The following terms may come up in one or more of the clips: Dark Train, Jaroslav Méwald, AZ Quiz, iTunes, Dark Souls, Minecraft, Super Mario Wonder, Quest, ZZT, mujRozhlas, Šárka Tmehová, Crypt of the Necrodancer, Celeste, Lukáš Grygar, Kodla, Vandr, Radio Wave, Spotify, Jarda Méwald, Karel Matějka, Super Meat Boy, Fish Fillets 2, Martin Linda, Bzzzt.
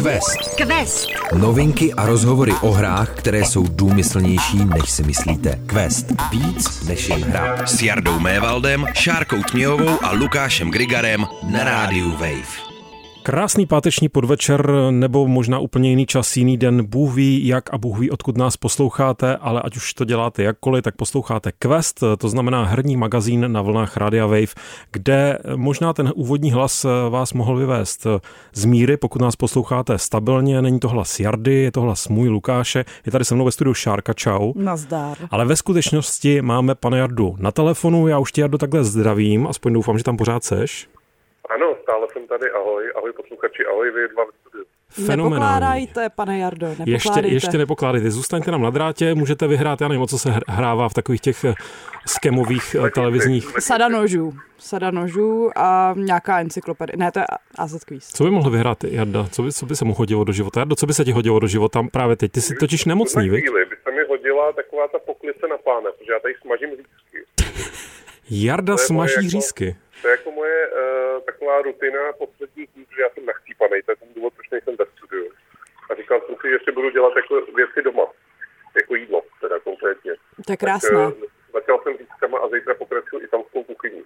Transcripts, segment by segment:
Quest. Novinky a rozhovory o hrách, které jsou důmyslnější, než si myslíte. Quest. Víc než jen hra. S Jardou Méwaldem, Šárkou Tmehovou a Lukášem Grygarem na rádiu Wave. Krásný páteční podvečer, nebo možná úplně jiný čas, jiný den, Bůh ví jak a Bůh ví, odkud nás posloucháte, ale ať už to děláte jakkoliv, tak posloucháte Quest, to znamená herní magazín na vlnách Radia Wave, kde možná ten úvodní hlas vás mohl vyvést z míry, pokud nás posloucháte stabilně, není to hlas Jardy, je to hlas můj, Lukáše, je tady se mnou ve studiu Šárka, čau. Nazdar. Ale ve skutečnosti máme pana Jardu na telefonu, já už tě, Jardo, takhle zdravím, aspoň doufám, že tam pořád seš. Ano, stále jsem tady, ahoj posluchači, ahoj vy dva ve studiu. Fenomenální. Nepokládajte, pane Jardo, nepokládejte. Ještě nepokládejte, zůstaňte nám na drátě, můžete vyhrát, já nevím, o co se hrává v takových těch skemových televizních... Sada nožů a nějaká encyklopedie, ne, to je AZ Quiz. Co by mohl vyhrát, Jarda, co by se mu hodilo do života? Jardo, co by se ti hodilo do života právě teď? Ty jsi totiž nemocný, viď? By se mi hodila taková ta poklice na pána, protože já tady smažím řízky. Jarda smaží řízky. To je jako moje taková rutina poslední tím, že já jsem nachcípanej, to je ten důvod, proč nejsem ve studiu. A říkal jsem si, že ještě budu dělat jako věci doma, jako jídlo, teda konkrétně. To je krásné. Začal jsem řízkama a zítra pokračuju italskou kuchyní.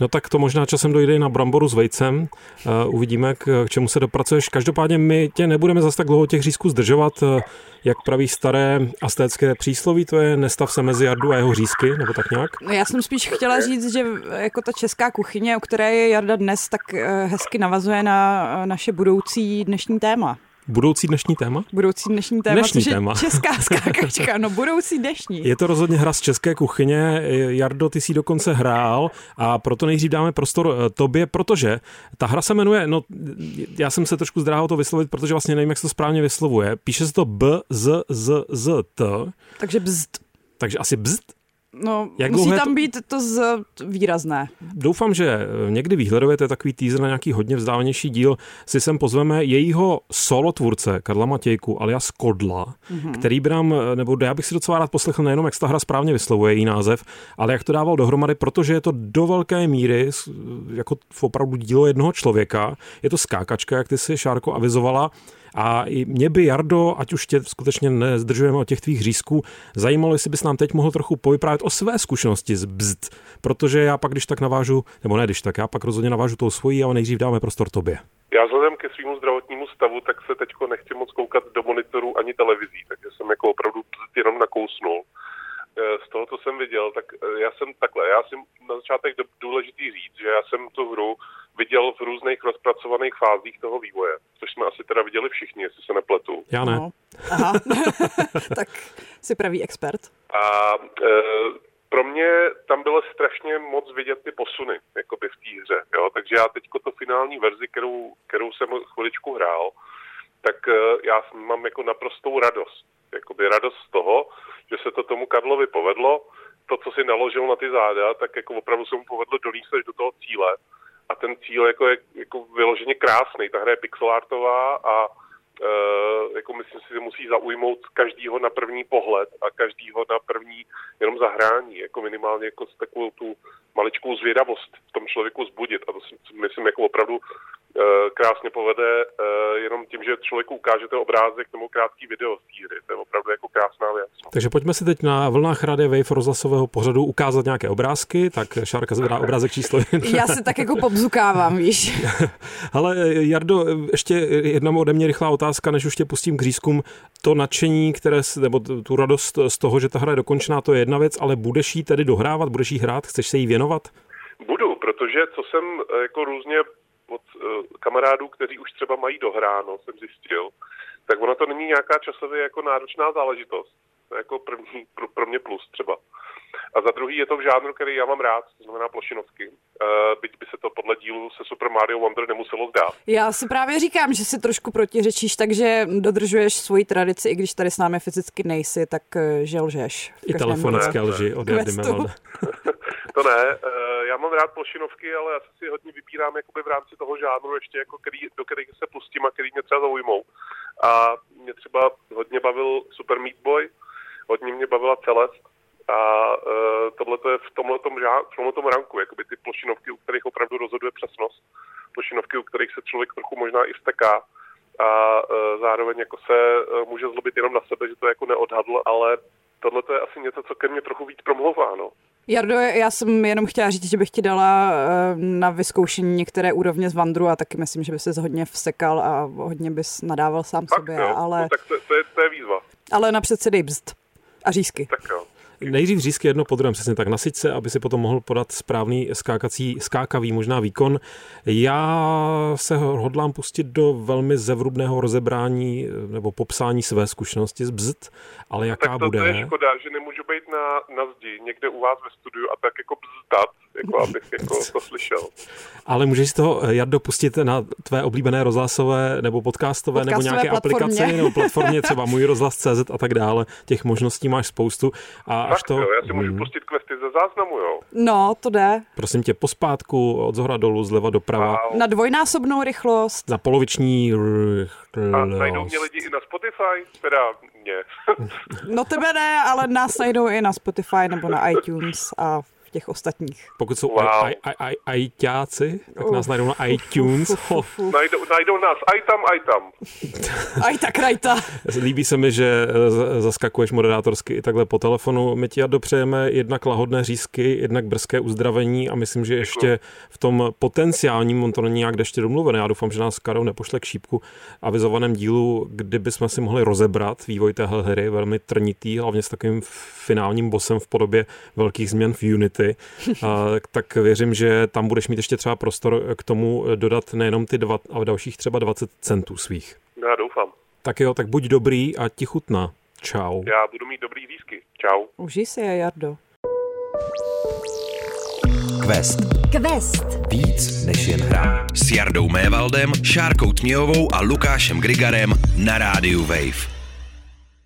No tak to možná časem dojde i na bramboru s vejcem, uvidíme, k čemu se dopracuješ. Každopádně my tě nebudeme zas tak dlouho těch řízků zdržovat, jak praví staré astécké přísloví, to je nestav se mezi Jardu a jeho řízky, nebo tak nějak? Já jsem spíš chtěla říct, že jako ta česká kuchyně, o které je Jarda dnes, tak hezky navazuje na naše budoucí dnešní téma. Budoucí dnešní téma. Česká skákačka, no budoucí dnešní. Je to rozhodně hra z české kuchyně, Jardo, ty si dokonce hrál a proto nejdřív dáme prostor tobě, protože ta hra se jmenuje, no já jsem se trošku zdráhal to vyslovit, protože vlastně nevím, jak se to správně vyslovuje, píše se to Bzzzt. Takže bzt. Takže asi bzt. No, musí tam být to výrazné. Doufám, že někdy výhledově, to je takový teaser na nějaký hodně vzdálenější díl, si sem pozveme jejího solotvůrce, Karla Matějku, alias Kodla, který by nám, nebo já bych si docela rád poslechl nejenom, jak se ta hra správně vyslovuje její název, ale jak to dával dohromady, protože je to do velké míry jako opravdu dílo jednoho člověka. Je to skákačka, jak ty si, Šárko, avizovala. A mě by, Jardo, ať už tě skutečně nezdržujeme od těch tvých řízků, zajímalo, jestli bys nám teď mohl trochu povyprávět o své zkušenosti s Bzzzt, protože já pak rozhodně navážu tou svojí, ale nejdřív dáme prostor tobě. Já vzhledem ke svému zdravotnímu stavu, tak se teďko nechci moc koukat do monitorů ani televizí, takže jsem jako opravdu Bzzzt jenom nakousnul. Z toho, co jsem viděl, tak já jsem na začátek důležitý říct, že já jsem tu hru viděl v různých rozpracovaných fázích toho vývoje, což jsme asi teda viděli všichni, jestli se nepletu. Já ne. No. Aha, tak jsi pravý expert. A pro mě tam bylo strašně moc vidět ty posuny jakoby v té hře, jo? Takže já teďko to finální verzi, kterou jsem chviličku hrál, tak já mám jako naprostou radost. Jakoby radost z toho, že se to tomu Karlovi povedlo, to, co si naložil na ty záda, tak jako opravdu se mu povedlo donést až do toho cíle. A ten cíl jako je jako vyloženě krásný, ta hra je pixelartová a jako myslím si, že musí zaujmout každýho na první pohled a každýho na první jenom zahrání, jako minimálně jako s takovou tu maličkou zvědavost v tom člověku zbudit. A to si myslím jako opravdu krásně povede jenom tím, že člověku ukáže ten obrázek nebo krátký video z hry. To je opravdu jako krásná věc. Takže pojďme si teď na vlnách Radia Wave rozhlasového pořadu ukázat nějaké obrázky, tak Šárka zvedá obrázek číslo 1. Já se tak jako pobzukávám, víš. Ale Jardo, ještě jedna ode mě rychlá otázka, než už tě pustím k řízkům. To nadšení, nebo tu radost z toho, že ta hra je dokončená, to je jedna věc, ale budeš jí tedy dohrávat, budeš jí hrát, chceš se jí věnovat? Budu, protože co jsem jako různě od kamarádů, kteří už třeba mají dohráno, jsem zjistil, tak ona to není nějaká časově jako náročná záležitost. To je jako první, pro mě plus třeba. A za druhý je to v žánru, který já mám rád, to znamená plošinovky. Byť by se to podle dílu se Super Mario Wonder nemuselo zdát. Já si právě říkám, že si trošku protiřečíš, takže dodržuješ svoji tradici, i když tady s námi fyzicky nejsi, tak že lžeš. I telefonické lži od Jardy Méwalda. To ne, já mám rád plošinovky, ale já si hodně vybírám jakoby v rámci toho žánru ještě, jako do kterých se pustím a který mě třeba zaujmou. A mě třeba hodně bavil Super Meat Boy, hodně mě bavila Celeste a tohleto je v tomhletom ranku, jakoby ty plošinovky, u kterých opravdu rozhoduje přesnost, plošinovky, u kterých se člověk trochu možná i vzteká a zároveň jako se může zlobit jenom na sebe, že to jako neodhadl, ale tohle to je asi něco, co ke mně trochu víc promlouvá, no. Jardo, já jsem jenom chtěla říct, že bych ti dala na vyzkoušení některé úrovně z Vandru a taky myslím, že by ses hodně vsekal a hodně bys nadával sám tak sobě, jo. Ale... No, tak to je výzva. Ale napřed si dej bzt a řízky. Tak jo. Nejdřív řízky jedno po druhém, přesně tak, nasyť se, aby si potom mohl podat správný skákavý možná výkon. Já se hodlám pustit do velmi zevrubného rozebrání nebo popsání své zkušenosti z Bzzzt, ale jaká tak to bude? Tak to je škoda, že nemůžu být na zdi někde u vás ve studiu a tak jako bzztat, jako abych jako to slyšel. Ale můžeš si toho, Jardo, pustit na tvé oblíbené rozhlasové nebo podcastové nebo nějaké platformě. Aplikaci nebo platformě, třeba mujRozhlas.cz a tak dále. Těch možností máš spoustu. A tak to... jo, já si můžu pustit questy ze záznamu, jo? No, to jde. Prosím tě, pospátku, od zhora dolů, zleva doprava. Na dvojnásobnou rychlost. Na poloviční rychlost. A najdou mě lidi i na Spotify? Teda mě. No tebe ne, ale nás najdou i na Spotify nebo na iTunes a těch ostatních. Pokud jsou ajťáci, tak nás najdou na iTunes. Najdou nás aj tam. Aj tak rajta. Líbí se mi, že zaskakuješ moderátorsky i takhle po telefonu. My ti, Jardo, dopřejeme jednak lahodné řízky, jednak brzké uzdravení a myslím, že ještě v tom potenciálním, on to není nějak ještě domluvené, já doufám, že nás Karel nepošle k šípku avizovaném dílu, kdyby jsme si mohli rozebrat vývoj téhle hry, velmi trnitý, hlavně s takovým finálním bossem v podobě velkých změn v Unity. Tak věřím, že tam budeš mít ještě třeba prostor k tomu dodat nejenom ty dva, ale dalších třeba 20 centů svých. Já doufám. Tak jo, tak buď dobrý a ti chutná. Čau. Já budu mít dobrý výsky. Čau. Užij si je, Jardo. Quest. Víc než jen hra. S Jardou Mévaldem, Šárkou Tměhovou a Lukášem Grygarem na rádiu Wave.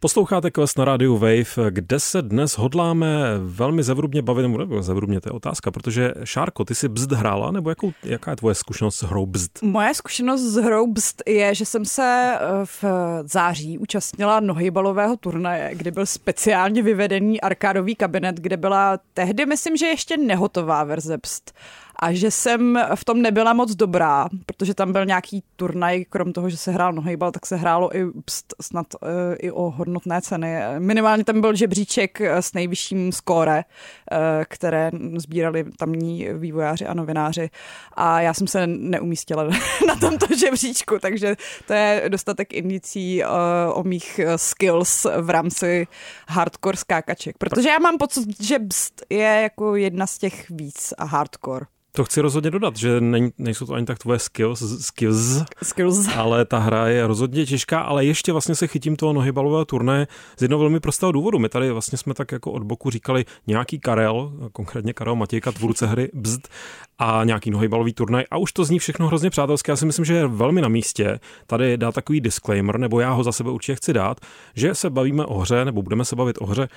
Posloucháte Quest na rádiu Wave, kde se dnes hodláme velmi zevrubně bavit, nebo zevrubně, to je otázka, protože Šárko, ty si Bzzzt hrála, nebo jaká je tvoje zkušenost s hrou Bzzzt? Moje zkušenost s hrou Bzzzt je, že jsem se v září účastnila nohejbalového turnaje, kde byl speciálně vyvedený arkádový kabinet, kde byla tehdy, myslím, že ještě nehotová verze Bzzzt. A že jsem v tom nebyla moc dobrá, protože tam byl nějaký turnaj, krom toho, že se hrál nohejbal, tak se hrálo i snad i o hodnotné ceny. Minimálně tam byl žebříček s nejvyšším skóre, které sbírali tamní vývojáři a novináři. A já jsem se neumístila na tomto žebříčku, takže to je dostatek indicí o mých skills v rámci hardcore skákaček. Protože já mám pocit, že Bzzzt je jako jedna z těch víc a hardcore. To chci rozhodně dodat, že nejsou to ani tak tvoje skills, ale ta hra je rozhodně těžká, ale ještě vlastně se chytím toho nohybalového turnaje z jednoho velmi prostého důvodu. My tady vlastně jsme tak jako od boku říkali nějaký Karel, konkrétně Karel Matějka, tvůrce hry Bzzzt a nějaký nohybalový turnaj a už to zní všechno hrozně přátelské. Já si myslím, že je velmi na místě tady dá takový disclaimer, nebo já ho za sebe určitě chci dát, že se bavíme o hře, nebo budeme se bavit o hře,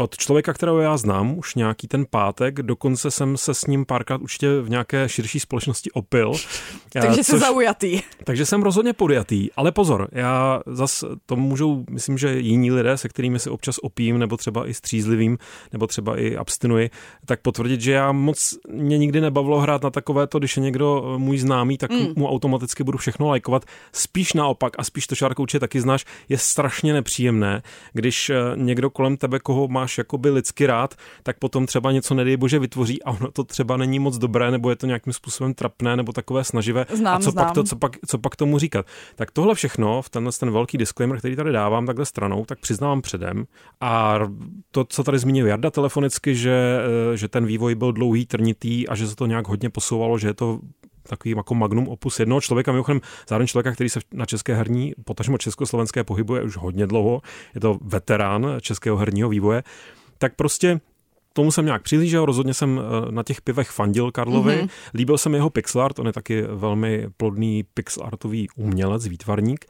od člověka, kterého já znám, už nějaký ten pátek, dokonce jsem se s ním párkrát určitě v nějaké širší společnosti opil. Takže jsi zaujatý. Takže jsem rozhodně podjatý, ale pozor, já zas to můžou, myslím, že jiní lidé, se kterými se občas opím, nebo třeba i střízlivým, nebo třeba i abstinuji, tak potvrdit, že mě nikdy nebavilo hrát na takové to, když je někdo můj známý, tak mu automaticky budu všechno lajkovat. Spíš naopak, a spíš to, Šárko, určitě taky znáš, je strašně nepříjemné, když někdo kolem tebe, koho má jakoby lidsky rád, tak potom třeba něco nedej bože vytvoří a ono to třeba není moc dobré, nebo je to nějakým způsobem trapné nebo takové snaživé. Co pak tomu říkat. Tak tohle všechno, v tenhle ten velký disclaimer, který tady dávám takhle stranou, tak přiznávám předem. A to, co tady zmínil Jarda telefonicky, že ten vývoj byl dlouhý, trnitý a že se to nějak hodně posouvalo, že je to takový jako magnum opus jednoho člověka, mimochodem zároveň člověka, který se na české herní, potažmo československé pohybuje už hodně dlouho, je to veterán českého herního vývoje, tak prostě tomu jsem nějak přihlížel, rozhodně jsem na těch pivech fandil Karlovi, líbil se mi jeho pixelart, on je taky velmi plodný pixelartový umělec, výtvarník,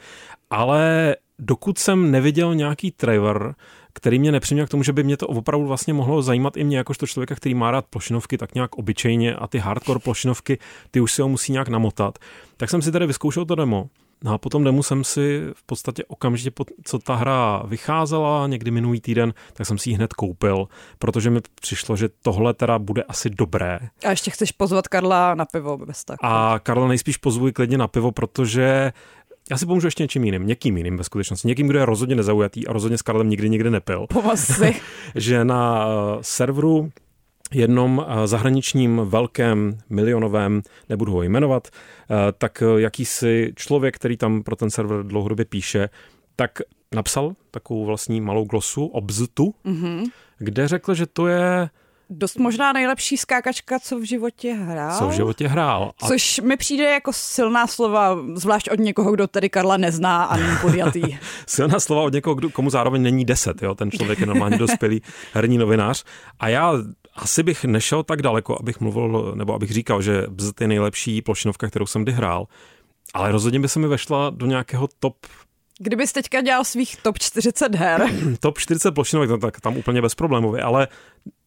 ale dokud jsem neviděl nějaký trailer, který mě nepřiměl k tomu, že by mě to opravdu vlastně mohlo zajímat i mě jakožto člověka, který má rád plošinovky tak nějak obyčejně a ty hardcore plošinovky, ty už si ho musí nějak namotat. Tak jsem si tady vyzkoušel to demo. No a potom demu jsem si v podstatě okamžitě, co ta hra vycházela, někdy minulý týden, tak jsem si ji hned koupil, protože mi přišlo, že tohle teda bude asi dobré. A ještě chceš pozvat Karla na pivo bez tak. A Karla nejspíš pozvu klidně na pivo, protože Já si pomůžu ještě někým jiným ve skutečnosti. Někým, kdo je rozhodně nezaujatý a rozhodně s Karlem nikdy nepil. Že na serveru jednom zahraničním velkém milionovém, nebudu ho jmenovat, tak jakýsi člověk, který tam pro ten server dlouhodobě píše, tak napsal takovou vlastní malou glosu o Bzztu, kde řekl, že to je dost možná nejlepší skákačka, co v životě hrál. Což mi přijde jako silná slova, zvlášť od někoho, kdo tady Karla nezná a není podjatý. Silná slova od někoho, komu zároveň není 10, jo? Ten člověk je normálně dospělý herní novinář. A já asi bych nešel tak daleko, abych mluvil, nebo abych říkal, že Bzzzt je nejlepší plošinovka, kterou jsem kdy hrál. Ale rozhodně by se mi vešla do nějakého top. Kdybys teďka dělal svých top 40 her. Top 40 plošinovek, no, tak tam úplně bezproblémově, ale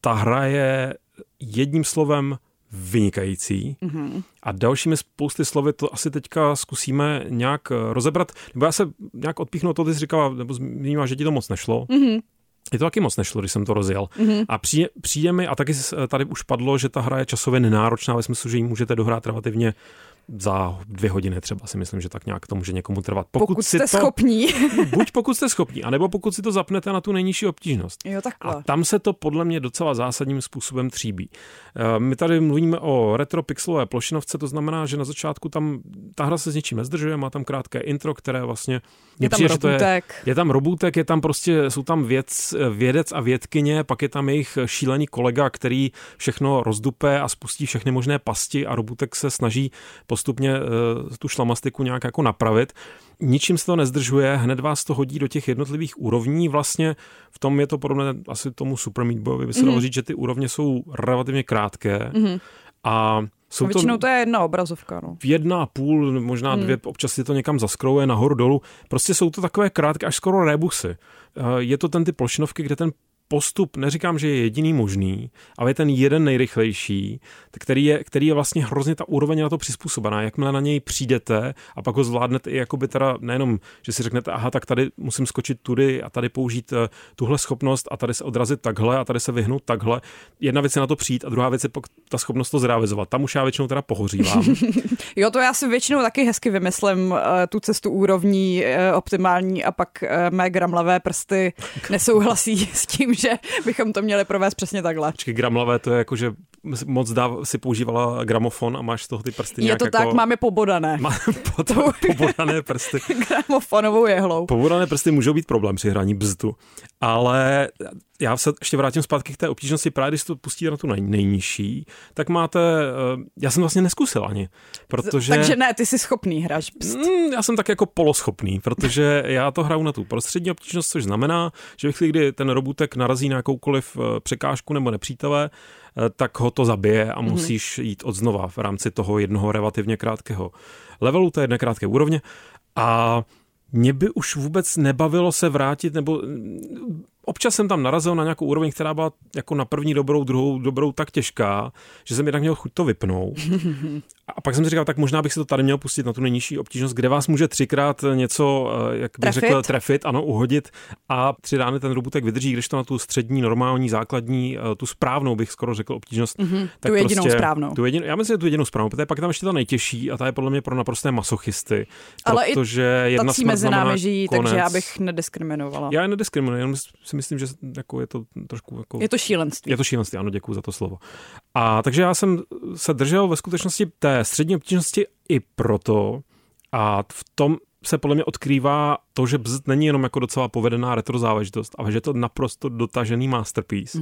ta hra je jedním slovem vynikající a dalšími spousty slovy to asi teďka zkusíme nějak rozebrat. Nebo já se nějak odpíchnu od toho, ty jsi říkala, nebo zmínila, že ti to moc nešlo. Je to taky moc nešlo, když jsem to rozjel. A přijde mi, a taky tady už padlo, že ta hra je časově nenáročná, ve smyslu, že ji můžete dohrát relativně za 2 hodiny třeba, si myslím, že tak nějak to může někomu trvat. Pokud jste schopní. Buď pokud jste schopní, anebo pokud si to zapnete na tu nejnižší obtížnost. Jo, takhle. A tam se to podle mě docela zásadním způsobem tříbí. My tady mluvíme o retro pixelové plošinovce, to znamená, že na začátku tam ta hra se s ničím nezdržuje, má tam krátké intro, které vlastně je tam robůtek, je tam prostě, jsou tam vědec a vědkyně, pak je tam jejich šílený kolega, který všechno rozdupé a spustí všechny možné pasti a robůtek se snaží postupně tu šlamastiku nějak jako napravit. Ničím se to nezdržuje, hned vás to hodí do těch jednotlivých úrovní. Vlastně v tom je to podobné asi tomu Super Meat Boyovi, by se dalo říct, že ty úrovně jsou relativně krátké a jsou většinou to je jedna obrazovka. No. 1,5, možná 2, občas je to někam zaskrouje nahoru dolů. Prostě jsou to takové krátké, až skoro rebusy. Je to ten typ plošinovky, kde ten postup, neříkám, že je jediný možný, ale je ten jeden nejrychlejší, který je vlastně hrozně ta úroveň na to přizpůsobená. Jakmile na něj přijdete a pak ho zvládnete i jakoby teda nejenom, že si řeknete, aha, tak tady musím skočit tudy a tady použít tuhle schopnost a tady se odrazit takhle a tady se vyhnout takhle. Jedna věc je na to přijít a druhá věc je ta schopnost to zrealizovat. Tam už já většinou teda pohořívám. Jo, to já si většinou taky hezky vymyslím tu cestu úrovní optimální a pak mé gramlavé prsty nesouhlasí s tím, že bychom to měli provést přesně takhle. Počkej, gramlavé, to je jako, že moc si používala gramofon a máš z toho ty prsty nějak. Je to jako tak, máme pobodané. Pobodané prsty. Gramofonovou jehlou. Pobodané prsty můžou být problém při hraní Bzztu, ale já se ještě vrátím zpátky k té obtížnosti, právě když to pustíte na tu nejnižší, tak máte, já jsem vlastně neskusil ani, protože takže ne, ty jsi schopný hráč. Já jsem tak jako poloschopný, protože já to hraju na tu prostřední obtížnost, což znamená, že ve chvíli, kdy ten robůtek narazí na jakoukoliv překážku nebo nepřítele, tak ho to zabije a musíš jít od znova v rámci toho jednoho relativně krátkého levelu, té jedné krátké úrovně. A mě by už vůbec nebavilo se vrátit, nebo občas jsem tam narazil na nějakou úroveň, která byla jako na první dobrou, druhou dobrou tak těžká, že jsem jednak měl chuť to vypnout. A pak jsem si říkal, tak možná bych se to tady měl pustit na tu nejnižší obtížnost, kde vás může 3x něco, jak bych řekl, trefit, ano, uhodit a 3 rány ten robotek vydrží, když to na tu střední, normální, základní, tu správnou bych skoro řekl obtížnost. Tak tu jedinou prostě, správnou. Já myslím, že tu jedinou správnou, protože pak je tam ještě ta nejtěžší a ta je podle mě pro naprosté masochisty. Ale protože i tací mezi námi žijí, takže já bych nediskriminovala. Já nediskriminuji, si myslím, že jako je to trošku jako je to šílenství. Je to šílenství, ano, děkuju za to slovo. A takže já jsem se držel ve skutečnosti té střední obtížnosti i proto a v tom se podle mě odkrývá to, že Bzzzt není jenom jako docela povedená retro záležitost, ale že je to naprosto dotažený masterpiece.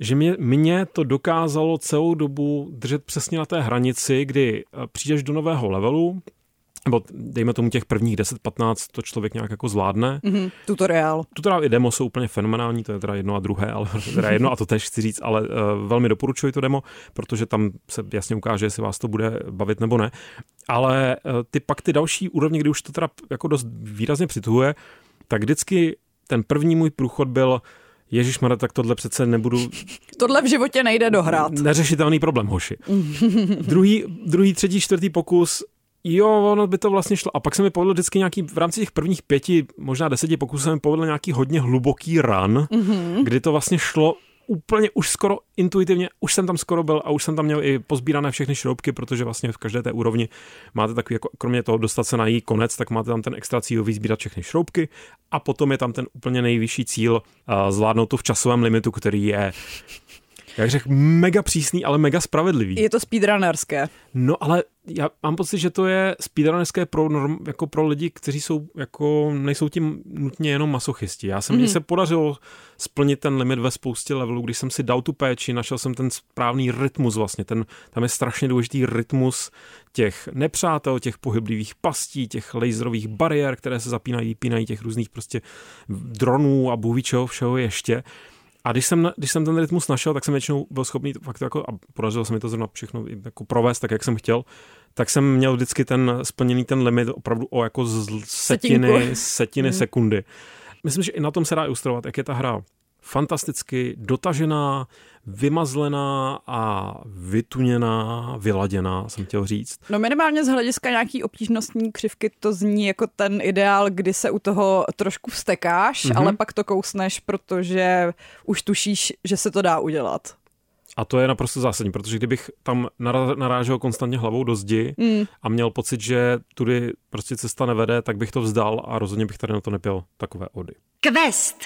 Že mě to dokázalo celou dobu držet přesně na té hranici, kdy přijdeš do nového levelu, nebo dejme tomu těch prvních 10-15, to člověk nějak jako zvládne. Tutoriál. Tutoriál i demo jsou úplně fenomenální, to je teda jedno a druhé, ale teda jedno a to tež chci říct, ale velmi doporučuji to demo, protože tam se jasně ukáže, jestli vás to bude bavit nebo ne. Ale ty další úrovně, kdy už to teda jako dost výrazně přituhuje, tak vždycky ten první můj průchod byl ježišmarja, tak tohle přece nebudu. Tohle v životě nejde dohrát. Neřešitelný problém, hoši. Druhý, třetí, čtvrtý pokus. Jo, ono by to vlastně šlo. A pak se mi povedlo vždycky nějaký, v rámci těch prvních 5, možná 10 pokusů se mi povedlo nějaký hodně hluboký run, kdy to vlastně šlo úplně už skoro intuitivně, už jsem tam skoro byl a už jsem tam měl i pozbírané všechny šroubky, protože vlastně v každé té úrovni máte takový, jako kromě toho dostat se na její konec, tak máte tam ten extra cíl vyzbírat všechny šroubky a potom je tam ten úplně nejvyšší cíl zvládnout to v časovém limitu, který je, jak řekl, mega přísný, ale mega spravedlivý. Je to speedrunnerské. No ale já mám pocit, že to je speedrunnerské jako pro lidi, kteří jsou jako, nejsou tím nutně jenom masochisti. Mně se podařilo splnit ten limit ve spoustě levelů, když jsem si dal tu péči, našel jsem ten správný rytmus vlastně. Tam je strašně důležitý rytmus těch nepřátel, těch pohyblivých pastí, těch laserových bariér, které se zapínají, vypínají, těch různých prostě dronů a bůhví čeho všeho ještě. A když jsem ten rytmus našel, tak jsem většinou byl schopný fakt jako, a podařilo se mi to zrovna všechno jako provést tak, jak jsem chtěl, tak jsem měl vždycky ten splněný ten limit opravdu o jako setiny sekundy. Myslím, že i na tom se dá ilustrovat, jak je ta hra fantasticky dotažená, vymazlená a vytuněná, vyladěná, jsem chtěl říct. No minimálně z hlediska nějaký obtížnostní křivky to zní jako ten ideál, kdy se u toho trošku vztekáš, ale pak to kousneš, protože už tušíš, že se to dá udělat. A to je naprosto zásadní, protože kdybych tam narážel konstantně hlavou do zdi a měl pocit, že tudy prostě cesta nevede, tak bych to vzdal a rozhodně bych tady na to nepěl takové ody. Quest.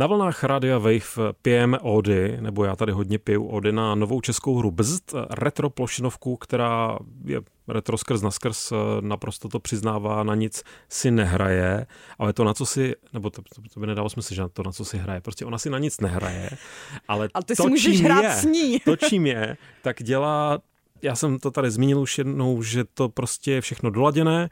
Na vlnách Radia Wave pijeme ódy, nebo já tady hodně piju ódy na novou českou hru Bzzzt, retro plošinovku, která je retro skrz naskrz, naprosto to přiznává, na nic si nehraje, ale to, na co si, nebo to by nedalo smysl, že to, na co si hraje, prostě ona si na nic nehraje, ale ty to, si můžeš hrát s ní. To, čím je, tak dělá, já jsem to tady zmínil už jednou, že to prostě je všechno doladěné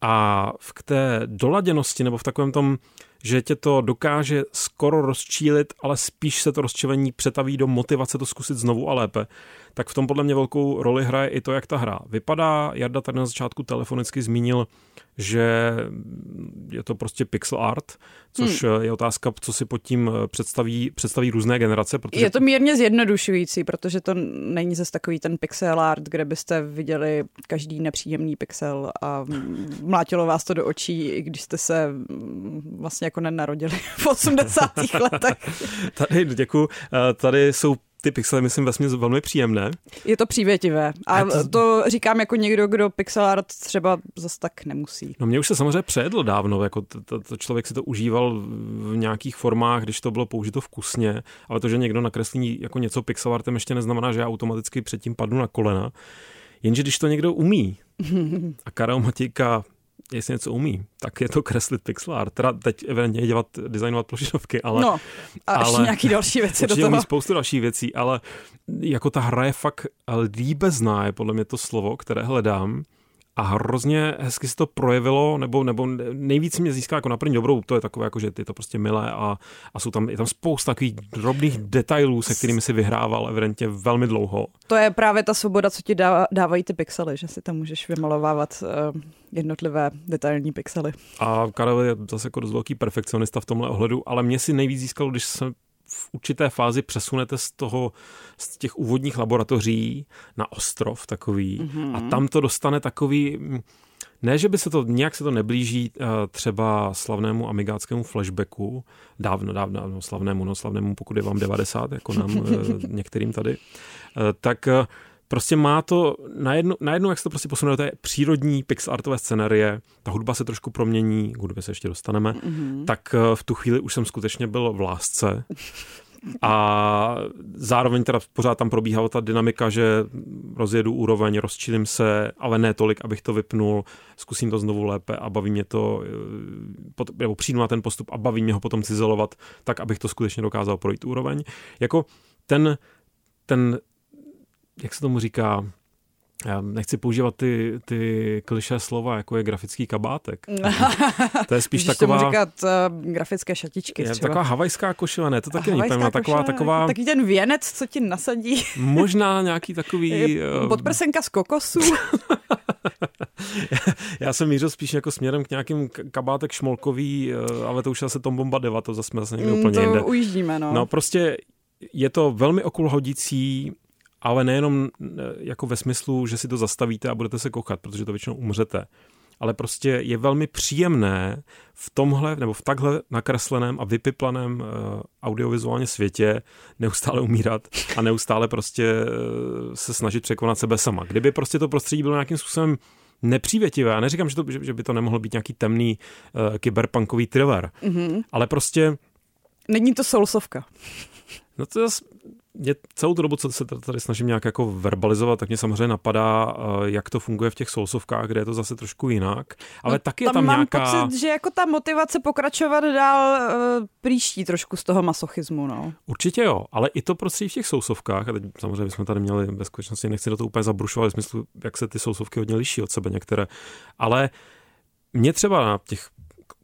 a v té doladěnosti, nebo v takovém tom, že tě to dokáže skoro rozčílit, ale spíš se to rozčilení přetaví do motivace to zkusit znovu a lépe, tak v tom podle mě velkou roli hraje i to, jak ta hra vypadá. Jarda tady na začátku telefonicky zmínil, že je to prostě pixel art, což je otázka, co si pod tím představí různé generace. Protože je to mírně zjednodušující, protože to není zase takový ten pixel art, kde byste viděli každý nepříjemný pixel a mlátilo vás to do očí, i když jste se vlastně jako nenarodili v 80. letech. Tady jsou ty pixely, myslím, vesměs velmi příjemné. Je to přívětivé. A to říkám jako někdo, kdo pixel art třeba zase tak nemusí. No mě už se samozřejmě přejedlo dávno, jako člověk si to užíval v nějakých formách, když to bylo použito vkusně, ale to, že někdo nakreslí jako něco pixel artem, ještě neznamená, že já automaticky předtím padnu na kolena. Jenže když to někdo umí a Karel Matějka, jestli něco umí, tak je to kreslit pixel art. Teda teď evidentně designovat plošinovky, ale... No, a ještě nějaký další věci do toho. Určitě spoustu dalších věcí, ale jako ta hra je fakt líbezná, je podle mě to slovo, které hledám. A hrozně hezky se to projevilo, nebo nejvíc mě získá jako na první dobrou, to je takové, jako, že je to prostě milé a je tam spousta takových drobných detailů, se kterými si vyhrával evidentně velmi dlouho. To je právě ta svoboda, co ti dávají ty pixely, že si tam můžeš vymalovávat jednotlivé detailní pixely. A Karel je zase jako dost velký perfekcionista v tomhle ohledu, ale mě si nejvíc získalo, když jsem v určité fázi přesunete z těch úvodních laboratoří na ostrov takový a tam to dostane takový, ne, že by se to neblíží třeba slavnému amigáckému flashbacku, dávno slavnému, pokud je vám 90, jako nám některým tady, tak prostě má to, najednou jak se to prostě posune do té přírodní pixelartové scenerie, ta hudba se trošku promění, k hudbě se ještě dostaneme, tak v tu chvíli už jsem skutečně byl v lásce. A zároveň teda pořád tam probíhala ta dynamika, že rozjedu úroveň, rozčilím se, ale ne tolik, abych to vypnul, zkusím to znovu lépe a baví mě to, nebo přijdu na ten postup a baví mě ho potom cizelovat, tak abych to skutečně dokázal projít úroveň. Jako ten jak se tomu říká, já nechci používat ty klišé slova, jako je grafický kabátek. To je spíš taková... Můžeš říkat grafické šatičky je třeba. Taková havajská košile, ne, to taky není pevná. Taková... Taky ten věnec, co ti nasadí. Možná nějaký takový... Podprsenka z kokosů. Já jsem mířil spíš jako směrem k nějakým kabátek šmolkový, ale to už zase Tom Bomba 9, to zase jsme zase někde úplně jinde. To ujíždíme, no. No prostě je to velmi okulhodící, ale nejenom jako ve smyslu, že si to zastavíte a budete se kochat, protože to většinou umřete. ale prostě je velmi příjemné v tomhle nebo v takhle nakresleném a vypiplaném audiovizuálně světě neustále umírat a neustále prostě se snažit překonat sebe sama. Kdyby prostě to prostředí bylo nějakým způsobem nepřívětivé, já neříkám, že by to nemohlo být nějaký temný kyberpunkový thriller, ale prostě... Není to soulsovka. No to zase... Mě celou tu dobu, co se tady snažím nějak jako verbalizovat, tak mě samozřejmě napadá, jak to funguje v těch sousovkách, kde je to zase trošku jinak, ale no, taky je tam nějaká... Mám pocit, že jako ta motivace pokračovat dál příští trošku z toho masochismu, no. Určitě jo, ale i to prostředí v těch sousovkách, a teď samozřejmě jsme tady měli ve skutečnosti, nechci do toho úplně zabrušovat, v smyslu, jak se ty sousovky hodně liší od sebe některé, ale mě třeba na těch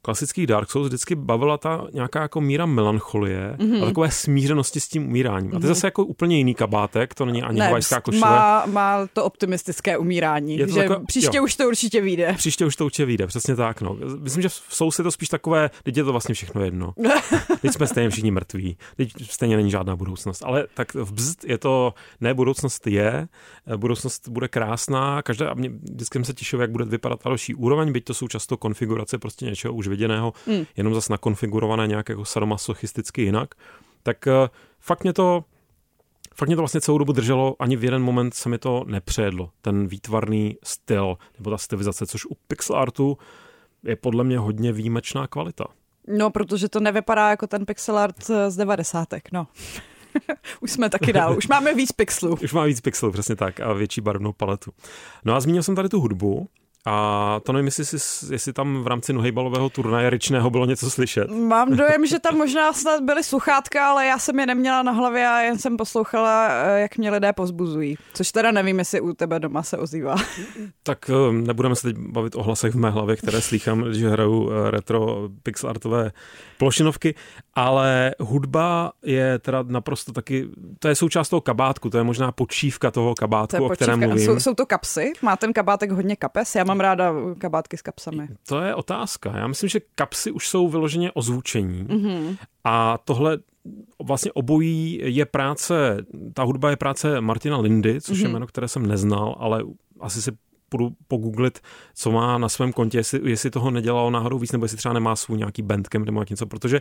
klasických Dark Souls vždycky bavila ta nějaká jako míra melancholie a takové smířenosti s tím umíráním. A to je zase jako úplně jiný kabátek, to není ani hawajská košile. Má to optimistické umírání, je to že takové, příště jo, už to určitě vyjde. Příště už to určitě vyjde, přesně tak. No. Myslím, že v Souls je to spíš takové, teď je to vlastně všechno jedno. Teď jsme stejně všichni mrtví, teď stejně není žádná budoucnost. Ale tak v Bzzzt je to, ne, budoucnost bude krásná, každá, vždycky jsem se těšil, jak bude vypadat další úroveň, byť to jsou často konfigurace prostě něčeho už viděného, jenom zase nakonfigurované nějak jako sadomasochisticky jinak, tak fakt mě to vlastně celou dobu drželo, ani v jeden moment se mi to nepřejedlo. Ten výtvarný styl, nebo ta stylizace, což u pixel artu je podle mě hodně výjimečná kvalita. No, protože to nevypadá jako ten pixel art z 90. no. Už jsme taky dál, už máme víc pixelů. Už máme víc pixelů, přesně tak, a větší barevnou paletu. No a zmínil jsem tady tu hudbu, a to nevím, jestli tam v rámci nohejbalového turnaje Ryčného bylo něco slyšet. Mám dojem, že tam možná snad byly sluchátka, ale já jsem je neměla na hlavě a jen jsem poslouchala, jak mě lidé povzbuzují. Což teda nevím, jestli u tebe doma se ozývá. Tak nebudeme se teď bavit o hlasech v mé hlavě, které slýchám, když hraju retro pixelartové plošinovky, ale hudba je teda naprosto taky, to je součást toho kabátku, to je možná počívka toho kabátku, to o kterém mluvím. Jsou to kapsy? Má ten kabátek hodně kapes? Já mám ráda kabátky s kapsami. To je otázka. Já myslím, že kapsy už jsou vyloženě ozvučení a tohle vlastně obojí je práce, ta hudba je práce Martina Lindy, což je jméno, které jsem neznal, ale asi si půjdu pogooglit, co má na svém kontě, jestli toho nedělalo náhodou víc, nebo jestli třeba nemá svůj nějaký bandcamp nebo něco, protože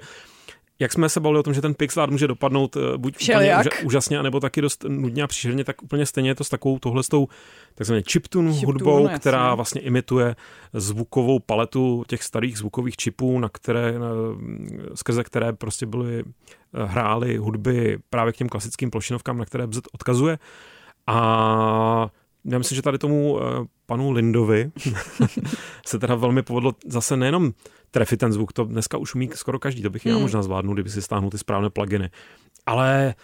jak jsme se bavili o tom, že ten pixel art může dopadnout buď úžasně, nebo taky dost nudně a příšerně, tak úplně stejně je to s takovou tohletou takzvaně chiptune hudbou, která vlastně imituje zvukovou paletu těch starých zvukových chipů, skrze které prostě hrály hudby právě k těm klasickým plošinovkám, na které Bzzzt odkazuje. A já myslím, že tady tomu panu Lindovi se teda velmi povedlo zase nejenom trefit ten zvuk, to dneska už umí skoro každý, to bych já možná zvládnul, kdyby si stáhnul ty správné pluginy. Ale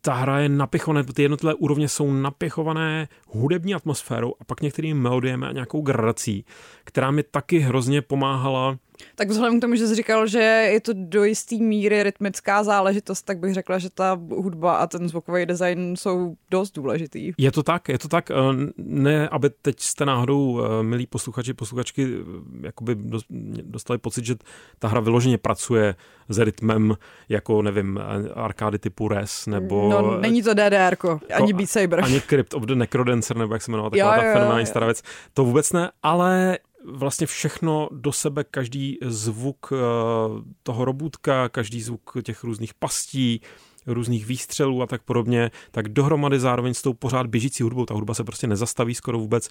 ta hra je napěchovaná, ty jednotlivé úrovně jsou napěchované hudební atmosférou a pak některými melodiemi a nějakou gradací, která mi taky hrozně pomáhala. Tak vzhledem k tomu, že jsi říkal, že je to do jistý míry rytmická záležitost, tak bych řekla, že ta hudba a ten zvukový design jsou dost důležitý. Je to tak. Ne, aby teď jste náhodou, milí posluchači, posluchačky, jakoby dostali pocit, že ta hra vyloženě pracuje s rytmem, jako nevím, arkády typu Res, nebo... No, není to DDRko, ani Beat Saber. Ani Crypt of the Necrodancer, nebo jak se jmenovala taková ta fenomenální stará věc. To vůbec ne, ale... Vlastně všechno do sebe, každý zvuk toho robůtka, každý zvuk těch různých pastí, různých výstřelů a tak podobně, tak dohromady zároveň s tou pořád běžící hudbou, ta hudba se prostě nezastaví skoro vůbec,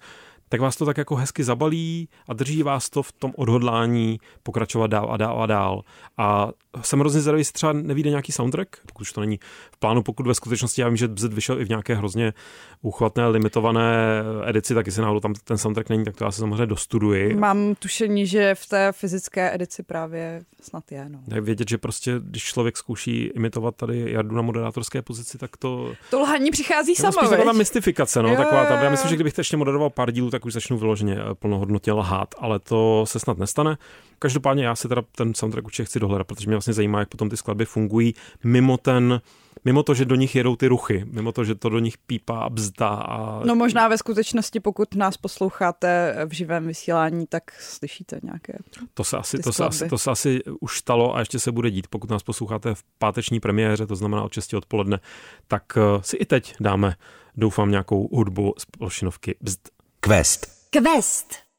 tak vás to tak jako hezky zabalí a drží vás to v tom odhodlání pokračovat dál a dál a dál. A jsem hrozně zvědavý, jestli třeba nevyjde nějaký soundtrack, pokud to není v plánu, pokud ve skutečnosti, já vím, že Bzzzt vyšel i v nějaké hrozně uchvatné, limitované edici, tak jestli náhodou tam ten soundtrack není, tak to já se samozřejmě dostuduji. Mám tušení, že v té fyzické edici právě snad je, no. Tak vědět, že prostě, když člověk zkouší imitovat tady Jardu na moderátorské pozici, tak to... To lhaní přichází samo, spíš taková mystifikace, no, taková ta. Já myslím, že kdybych to ještě moderoval pár dílů, tak už začnu vyloženě plnohodnotně lhát, ale to se snad nestane. Každopádně já si teda ten soundtrack určitě chci dohledat, protože mě vlastně zajímá, jak potom ty skladby fungují mimo to, že do nich jedou ty ruchy, mimo to, že to do nich pípá a bzdá. No možná ve skutečnosti, pokud nás posloucháte v živém vysílání, tak slyšíte nějaké. To se asi už stalo a ještě se bude dít. Pokud nás posloucháte v páteční premiéře, to znamená od 6 odpoledne, tak si i teď dáme, doufám, nějakou hudbu z plošinovky Bzzzt. Quest.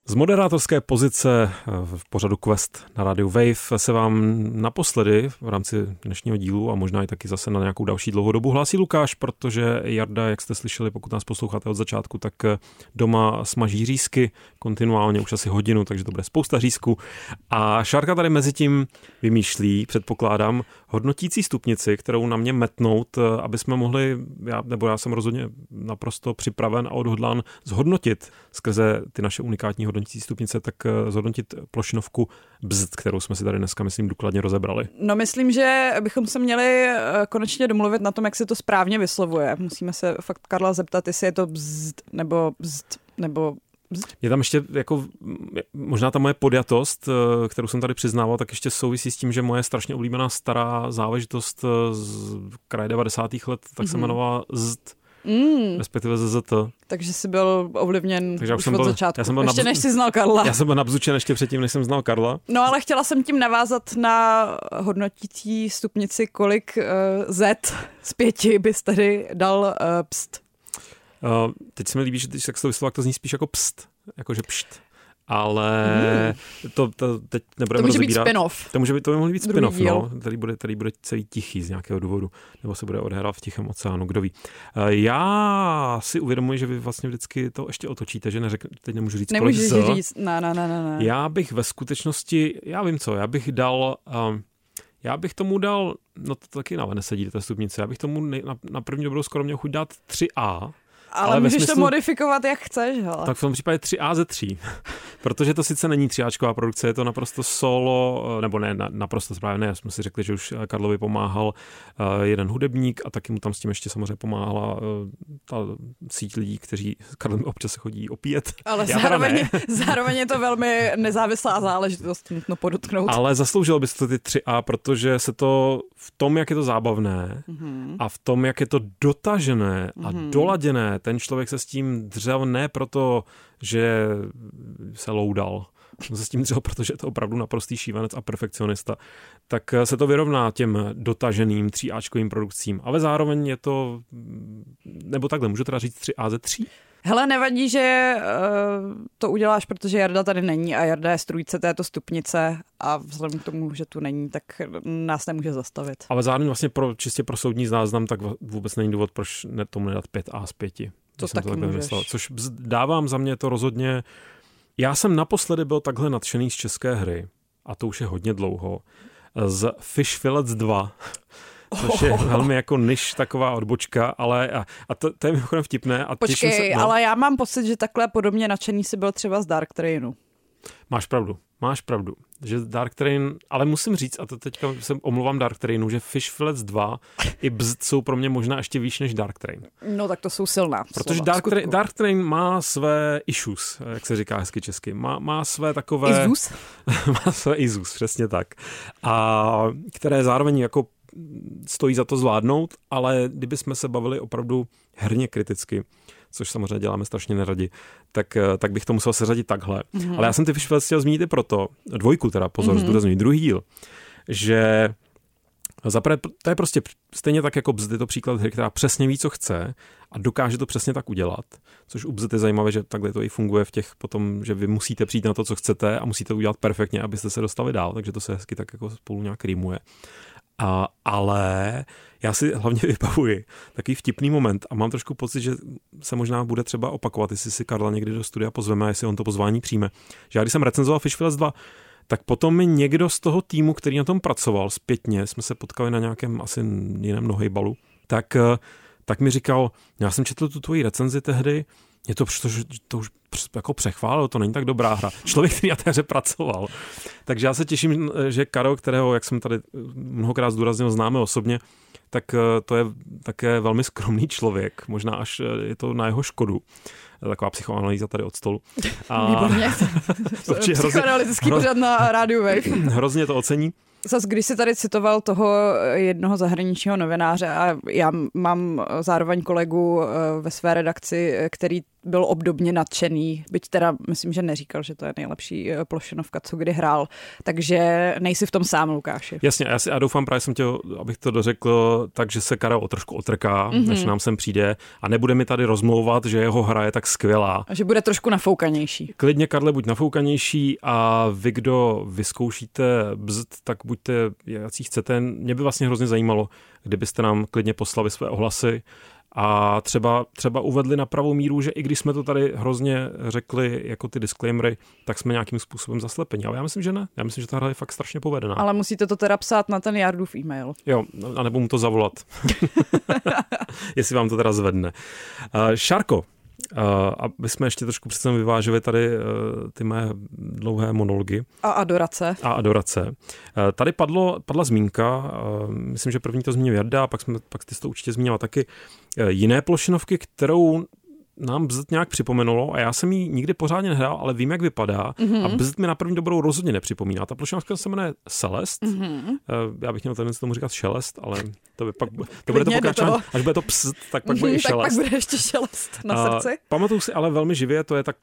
Z moderátorské pozice v pořadu Quest na Radio Wave se vám naposledy v rámci dnešního dílu a možná i taky zase na nějakou další dlouhou dobu hlásí Lukáš, protože Jarda, jak jste slyšeli, pokud nás posloucháte od začátku, tak doma smaží řízky kontinuálně už asi hodinu, takže to bude spousta řízků. A Šárka tady mezi tím vymýšlí, předpokládám, hodnotící stupnici, kterou na mě metnout, aby jsme mohli, já jsem rozhodně naprosto připraven a odhodlán zhodnotit skrze ty naše unikátní hodnotící stupnice, tak zhodnotit plošinovku Bzzzt, kterou jsme si tady dneska, myslím, důkladně rozebrali. No, myslím, že bychom se měli konečně domluvit na tom, jak se to správně vyslovuje. Musíme se fakt Karla zeptat, jestli je to Bzzzt nebo Bzzzt nebo Bzzzt. Je tam ještě jako možná ta moje podjatost, kterou jsem tady přiznával, tak ještě souvisí s tím, že moje strašně oblíbená stará záležitost z kraje 90. let, tak se jmenovala Zzt. Respektive ZZT. Takže jsi byl ovlivněn už od začátku. Ještě než jsi znal Karla. Já jsem byl nabzučen ještě předtím, než jsem znal Karla. No, ale chtěla jsem tím navázat na hodnotící stupnici, kolik Z z 5 bys tady dal pst. Teď se mi líbí, že když tak se to vyslová, to zní spíš jako pst, jakože pšt. Ale to teď nebudeme rozebírat. To by mohl být spin-off, no. Tady bude celý tichý z nějakého důvodu, nebo se bude odehrávat v tichém oceánu, kdo ví. Já si uvědomuji, že vy vlastně vždycky to ještě otočíte, že teď nemůžu říct kolik Z. Nemůžu říct, ne. Já bych ve skutečnosti, já bych tomu dal, no to taky na nesedí ta stupnice, já bych tomu na první dobrou skoro měl chuť dát 3A. Ale můžeš to modifikovat, jak chceš. Hele. Tak v tom případě 3A ze 3. Protože to sice není 3Ačková produkce, je to naprosto solo, nebo ne, naprosto správně. Já jsme si řekli, že už Karlovi pomáhal jeden hudebník a taky mu tam s tím ještě samozřejmě pomáhala ta síť lidí, kteří s Karlem občas chodí opíjet. Ale zároveň je to velmi nezávislá záležitost, nutno podotknout. Ale zasloužilo by se to ty 3A, protože se to v tom, jak je to zábavné a v tom, jak je to dotažené a doladěné, ten člověk se s tím dřel ne proto, že se loudal. On se s tím dřel, protože je to opravdu naprostý šívanec a perfekcionista. Tak se to vyrovná těm dotaženým 3Ačkovým produkcím. Ale zároveň je to, nebo takhle, můžu teda říct 3A ze 3? Hele, nevadí, že to uděláš, protože Jarda tady není a Jarda je strůjce této stupnice a vzhledem k tomu, že tu není, tak nás nemůže zastavit. Ale zároveň vlastně čistě pro soudní záznam, tak vůbec není důvod, proč tomu nedat 5A z 5. To taky můžeš. Což dávám za mě to rozhodně. Já jsem naposledy byl takhle nadšený z české hry, a to už je hodně dlouho, z Fish Fillets 2. Což je velmi jako niž taková odbočka, ale a to je mimochodem vtipné. A počkej, ale já mám pocit, že takhle podobně nadšený si byl třeba z Dark Trainu. Máš pravdu, že Dark Train, ale musím říct, a to teďka se omluvám Dark Trainu, že Fish Fillets 2 i Bzzzt jsou pro mě možná ještě výš než Dark Train. No tak to jsou silná slova. Protože Dark Train má své issues, jak se říká hezky česky. Má své takové... Isus? Má své isus, přesně tak. A které zároveň jako stojí za to zvládnout, ale kdyby jsme se bavili opravdu herně kriticky, což samozřejmě děláme strašně neradi, tak bych to musel seřadit takhle. Mm-hmm. Ale já jsem ty Fish Fillets chtěl zmínit i proto, dvojku teda, pozor, zdůrazňuji, druhý díl, že to je prostě stejně tak jako Bzzzt, je to příklad hry, která přesně ví, co chce a dokáže to přesně tak udělat, což u Bzzzt je zajímavé, že takhle to i funguje v těch potom, že vy musíte přijít na to, co chcete a musíte to udělat perfektně, abyste se dostali dál, takže to se hezky tak jako spolu nějak rýmuje. Ale já si hlavně vybavuji takový vtipný moment a mám trošku pocit, že se možná bude třeba opakovat, jestli si Karla někdy do studia pozveme, jestli on to pozvání přijme. Že já když jsem recenzoval Fish Fillets 2, tak potom mi někdo z toho týmu, který na tom pracoval zpětně, jsme se potkali na nějakém asi jiném nohejbalu, tak mi říkal, já jsem četl tu tvoji recenzi tehdy, mě to už jako přechválilo, to není tak dobrá hra. Člověk, který na té hře pracoval. Takže já se těším, že Karel, kterého, jak jsem tady mnohokrát zdůraznil, známe osobně, tak to je také velmi skromný člověk. Možná až je to na jeho škodu. Taková psychoanalýza tady od stolu. Výborně. Psychoanalytický pořad na Radio Wave. Hrozně to ocení. Zas, když jsi tady citoval toho jednoho zahraničního novináře a já mám zároveň kolegu ve své redakci, který byl obdobně nadšený, byť teda myslím, že neříkal, že to je nejlepší plošinovka, co kdy hrál, takže nejsi v tom sám, Lukáši. Jasně, já doufám, právě jsem chtěl, abych to dořekl, takže se Karel trošku otrká, než nám sem přijde a nebude mi tady rozmlouvat, že jeho hra je tak skvělá. A že bude trošku nafoukanější. Klidně, Karle, buď nafoukanější a vy, kdo vyzkoušíte Bzzzt, tak buďte, jak si chcete. Mě by vlastně hrozně zajímalo, kdybyste nám klidně poslali své ohlasy a třeba uvedli na pravou míru, že i když jsme to tady hrozně řekli jako ty disclaimery, tak jsme nějakým způsobem zaslepeni. Ale já myslím, že ne. Já myslím, že ta hra je fakt strašně povedená. Ale musíte to teda psát na ten Jardův e-mail. Jo, anebo mu to zavolat. Jestli vám to teda zvedne. Šárko, aby jsme ještě trošku přece vyvážili tady ty mé dlouhé monology. A adorace. Tady padla zmínka, myslím, že první to zmínil Jarda, pak ty jsi to určitě zmínila taky. Jiné plošinovky, kterou nám Bzzzt nějak připomenulo a já jsem ji nikdy pořádně nehrál, ale vím, jak vypadá a Bzzzt mi na první dobrou rozhodně nepřipomíná. Ta plošinovka se jmenuje Celeste. Já bych měl tenhle tomu říkat šelest, ale to by pak to bude to pokračovat. Až bude to pst, tak pak bude i šelest. Tak pak bude ještě šelest na srdci. Pamatuju si ale velmi živě, to je tak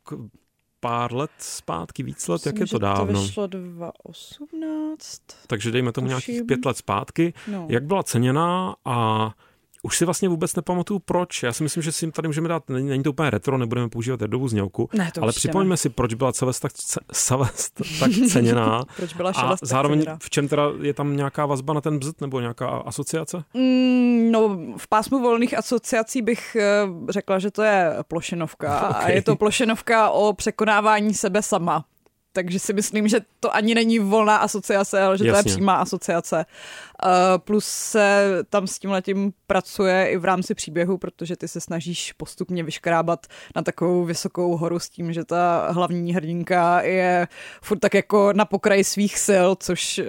pár let zpátky, víc let, jak je to dávno. To vyšlo 2018. Takže dejme tomu nějakých 5 let zpátky. No. Jak byla ceněná a už si vlastně vůbec nepamatuju, proč. Já si myslím, že si jim tady můžeme dát, není to úplně retro, nebudeme používat Jardovu znělku, ne, ale připomeňme si, proč byla Celeste tak ceněná proč byla a zároveň ceněná. V čem teda je tam nějaká vazba na ten Bzzzt nebo nějaká asociace? No v pásmu volných asociací bych řekla, že to je plošinovka okay. A je to plošinovka o překonávání sebe sama. Takže si myslím, že to ani není volná asociace, ale že Jasně. To je přímá asociace. Plus se tam s tímhletím pracuje i v rámci příběhu, protože ty se snažíš postupně vyškrábat na takovou vysokou horu s tím, že ta hlavní hrdinka je furt tak jako na pokraji svých sil, což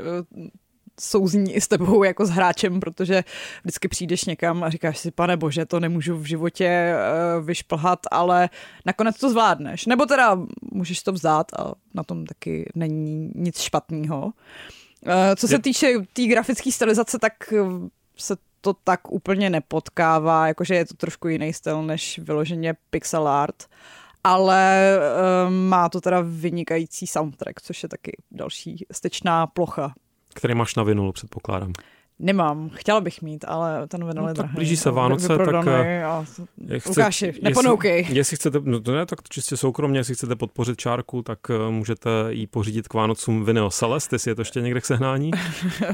souzní i s tebou jako s hráčem, protože vždycky přijdeš někam a říkáš si, pane bože, to nemůžu v životě vyšplhat, ale nakonec to zvládneš. Nebo teda můžeš to vzdát a na tom taky není nic špatného. Co se týče té grafické stylizace, tak se to tak úplně nepotkává, jakože je to trošku jiný styl než vyloženě pixel art. Ale má to teda vynikající soundtrack, což je taky další stečná plocha. Který máš na vinulu, předpokládám. Nemám, chtěla bych mít, ale ten vinul je drahý. Blíží se Vánoce, tak Lukáši, neponoukej. Jestli chcete, tak čistě soukromně, jestli chcete podpořit Šárku, tak můžete jí pořídit k Vánocům vinyl Celeste, jestli je to ještě někde k sehnání.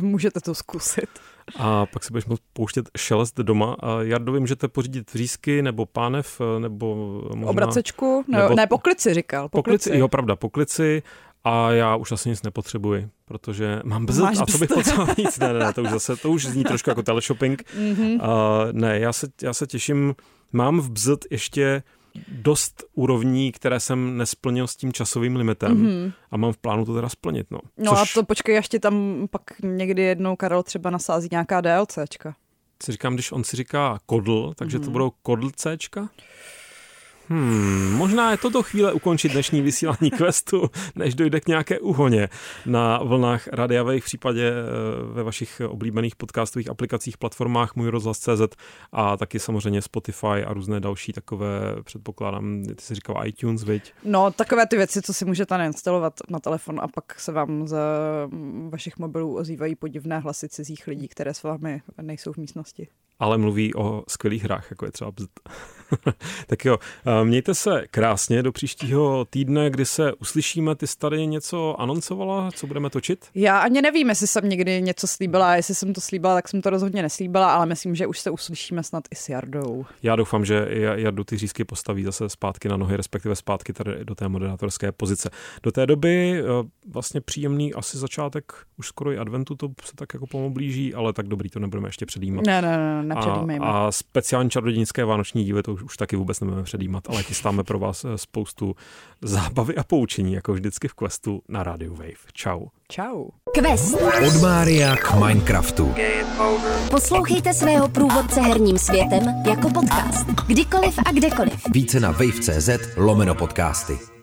Můžete to zkusit. A pak si budeš moct pouštět šelest doma. Jardovi můžete pořídit řízky nebo pánev, nebo možná... Obracečku? Ne, poklici říkal. Poklici. Jo, pravda, poklici. A já už asi nic nepotřebuji, protože mám Bzzzt a co bych potřeboval nic. Ne, to už zní trošku jako teleshopping. Ne, já se těším. Mám v Bzzzt ještě dost úrovní, které jsem nesplnil s tím časovým limitem a mám v plánu to teda splnit. No což... a to počkej, až ti tam pak někdy jednou Karel třeba nasází nějaká DLCčka. Si říkám, když on si říká kodl, takže to budou kodlcéčka? Možná je toto chvíle ukončit dnešní vysílání questu, než dojde k nějaké úhoně na vlnách Radia Wave, v případě ve vašich oblíbených podcastových aplikacích, platformách mujRozhlas.cz a taky samozřejmě Spotify a různé další takové, předpokládám, ty jsi říkal iTunes, viď? No, takové ty věci, co si můžete nainstalovat na telefon a pak se vám z vašich mobilů ozývají podivné hlasy cizích lidí, které s vámi nejsou v místnosti. Ale mluví o skvělých hrách, jako je třeba Bzzzt. Tak jo, mějte se krásně do příštího týdne, kdy se uslyšíme. Ty jsi tady něco anoncovala, co budeme točit? Já ani nevím, jestli jsem někdy něco slíbila, jestli jsem to slíbila, tak jsem to rozhodně neslíbila, ale myslím, že už se uslyšíme snad i s Jardou. Já doufám, že Jardu ty řízky postaví zase zpátky na nohy, respektive zpátky tady do té moderátorské pozice. Do té doby vlastně příjemný asi začátek, už skoro i adventu, to se tak jako pomalu blíží, ale tak dobrý, to nebudeme ještě předjímat. Ne. A speciální čarodějnické vánoční díly, to už taky vůbec nebudeme předjímat, ale chystáme pro vás spoustu zábavy a poučení, jako vždycky v questu na Radio Wave. Čau. Quest. Od Mária k Minecraftu. Poslouchejte svého průvodce herním světem jako podcast. Kdykoliv a kdekoliv. Více na wave.cz/podcasty.